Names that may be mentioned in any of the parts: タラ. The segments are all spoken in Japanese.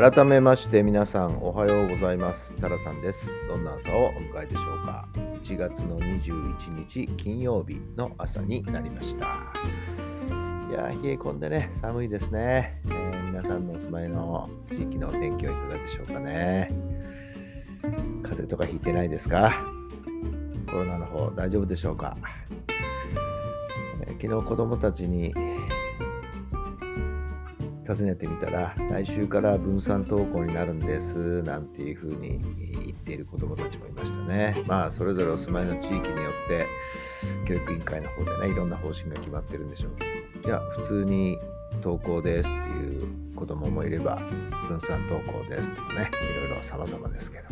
改めまして皆さんおはようございます。タラさんです。どんな朝をお迎えでしょうか。1月の21日金曜日の朝になりました。いや冷え込んでね、寒いですね。皆さんのお住まいの地域のお天気はいかがでしょうかね。風邪とかひいてないですか。コロナの方大丈夫でしょうか。昨日子供たちに尋ねてみたら、来週から分散登校になるんですなんていうふうに言っている子どもたちもいましたね。まあそれぞれお住まいの地域によって教育委員会の方でね、いろんな方針が決まってるんでしょうけど、じゃあ普通に登校ですっていう子どももいれば、分散登校ですとかね、いろいろ様々ですけど、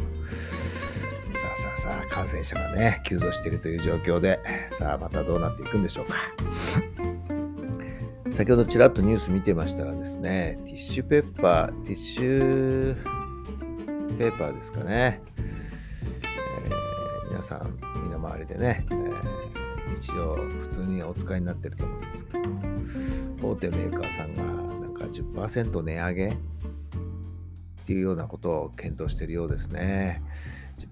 さあ感染者がね急増しているという状況で、さあまたどうなっていくんでしょうか。先ほどちらっとニュース見てましたらですね、ティッシュペーパーですかね、皆さん身の回りでね、一応普通にお使いになってると思うんですけど、大手メーカーさんがなんか 10% 値上げっていうようなことを検討してるようですね。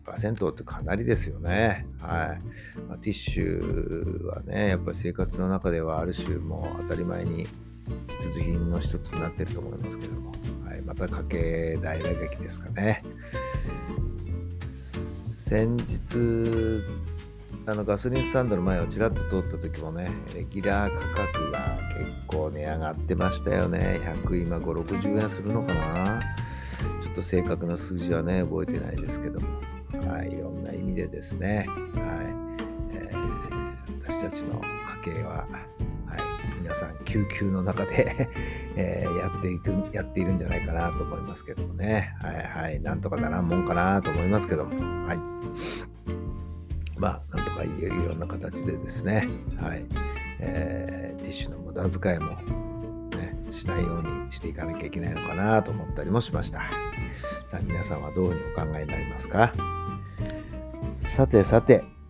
10% ってかなりですよね。はい。まあ、ティッシュはね、やっぱり生活の中ではある種もう当たり前に必需品の一つになってると思いますけども、はい、また家計大打撃ですかね。先日ガソリンスタンドの前をちらっと通った時もね、レギュラー価格が結構値上がってましたよね。100今5、60円するのかな。ちょっと正確な数字はね覚えてないですけども、はい、いろんな意味でですね、はい、私たちの家計は、はい、皆さん救急の中で、やっているんじゃないかなと思いますけどもね、はい、なんとかならんもんかなと思いますけども、はい、まあなんとかいろんな形でですね、はい、ティッシュの無駄遣いもしないようにしていかなきゃいけないのかなと思ったりもしました。さあ皆さんはどういうふうにお考えになりますか。さて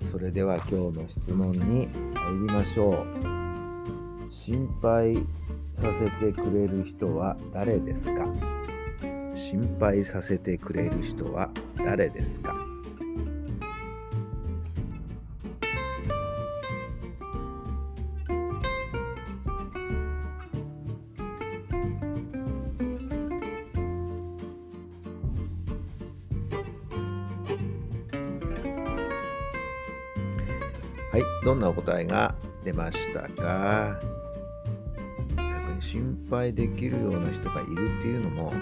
それでは今日の質問に入りましょう。心配させてくれる人は誰ですか。心配させてくれる人は誰ですか。はい、どんなお答えが出ましたか。逆に心配できるような人がいるっていうのも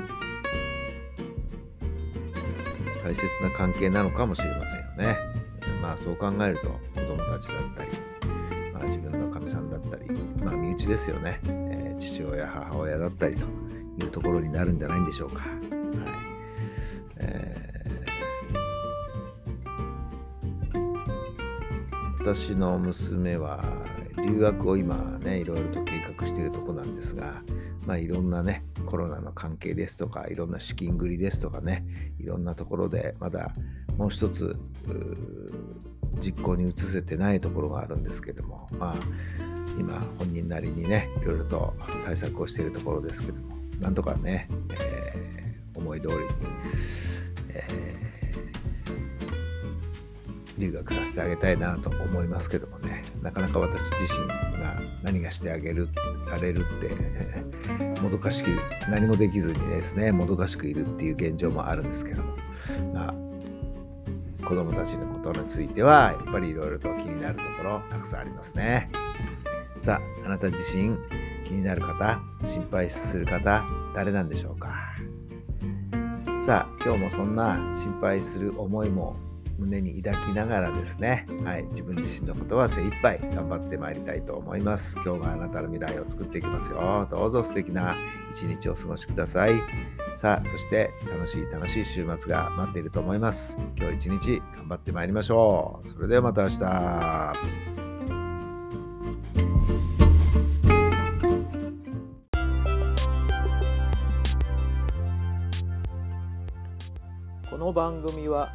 大切な関係なのかもしれませんよね。まあそう考えると子供たちだったり、まあ、自分のかみさんだったり、まあ身内ですよね、父親母親だったりというところになるんじゃないんでしょうか。はい、私の娘は留学を今ねいろいろと計画しているところなんですが、まあいろんなねコロナの関係ですとか、いろんな資金繰りですとかね、いろんなところでまだもう一つ実行に移せてないところがあるんですけども、まあ今本人なりにねいろいろと対策をしているところですけども、なんとかね、思い通りに、留学させてあげたいなと思いますけどもね、なかなか私自身が何がしてあげられるってもどかしく、何もできずにですねもどかしくいるっていう現状もあるんですけども、まあ、子どもたちのことについてはやっぱりいろいろと気になるところたくさんありますね。さああなた自身気になる方、心配する方誰なんでしょうか。さあ今日もそんな心配する思いも胸に抱きながらですね、はい、自分自身のことは精一杯頑張ってまいりたいと思います。今日があなたの未来を作っていきますよ。どうぞ素敵な一日をお過ごしください。さあ、そして楽しい週末が待っていると思います。今日一日頑張ってまいりましょう。それではまた明日。この番組は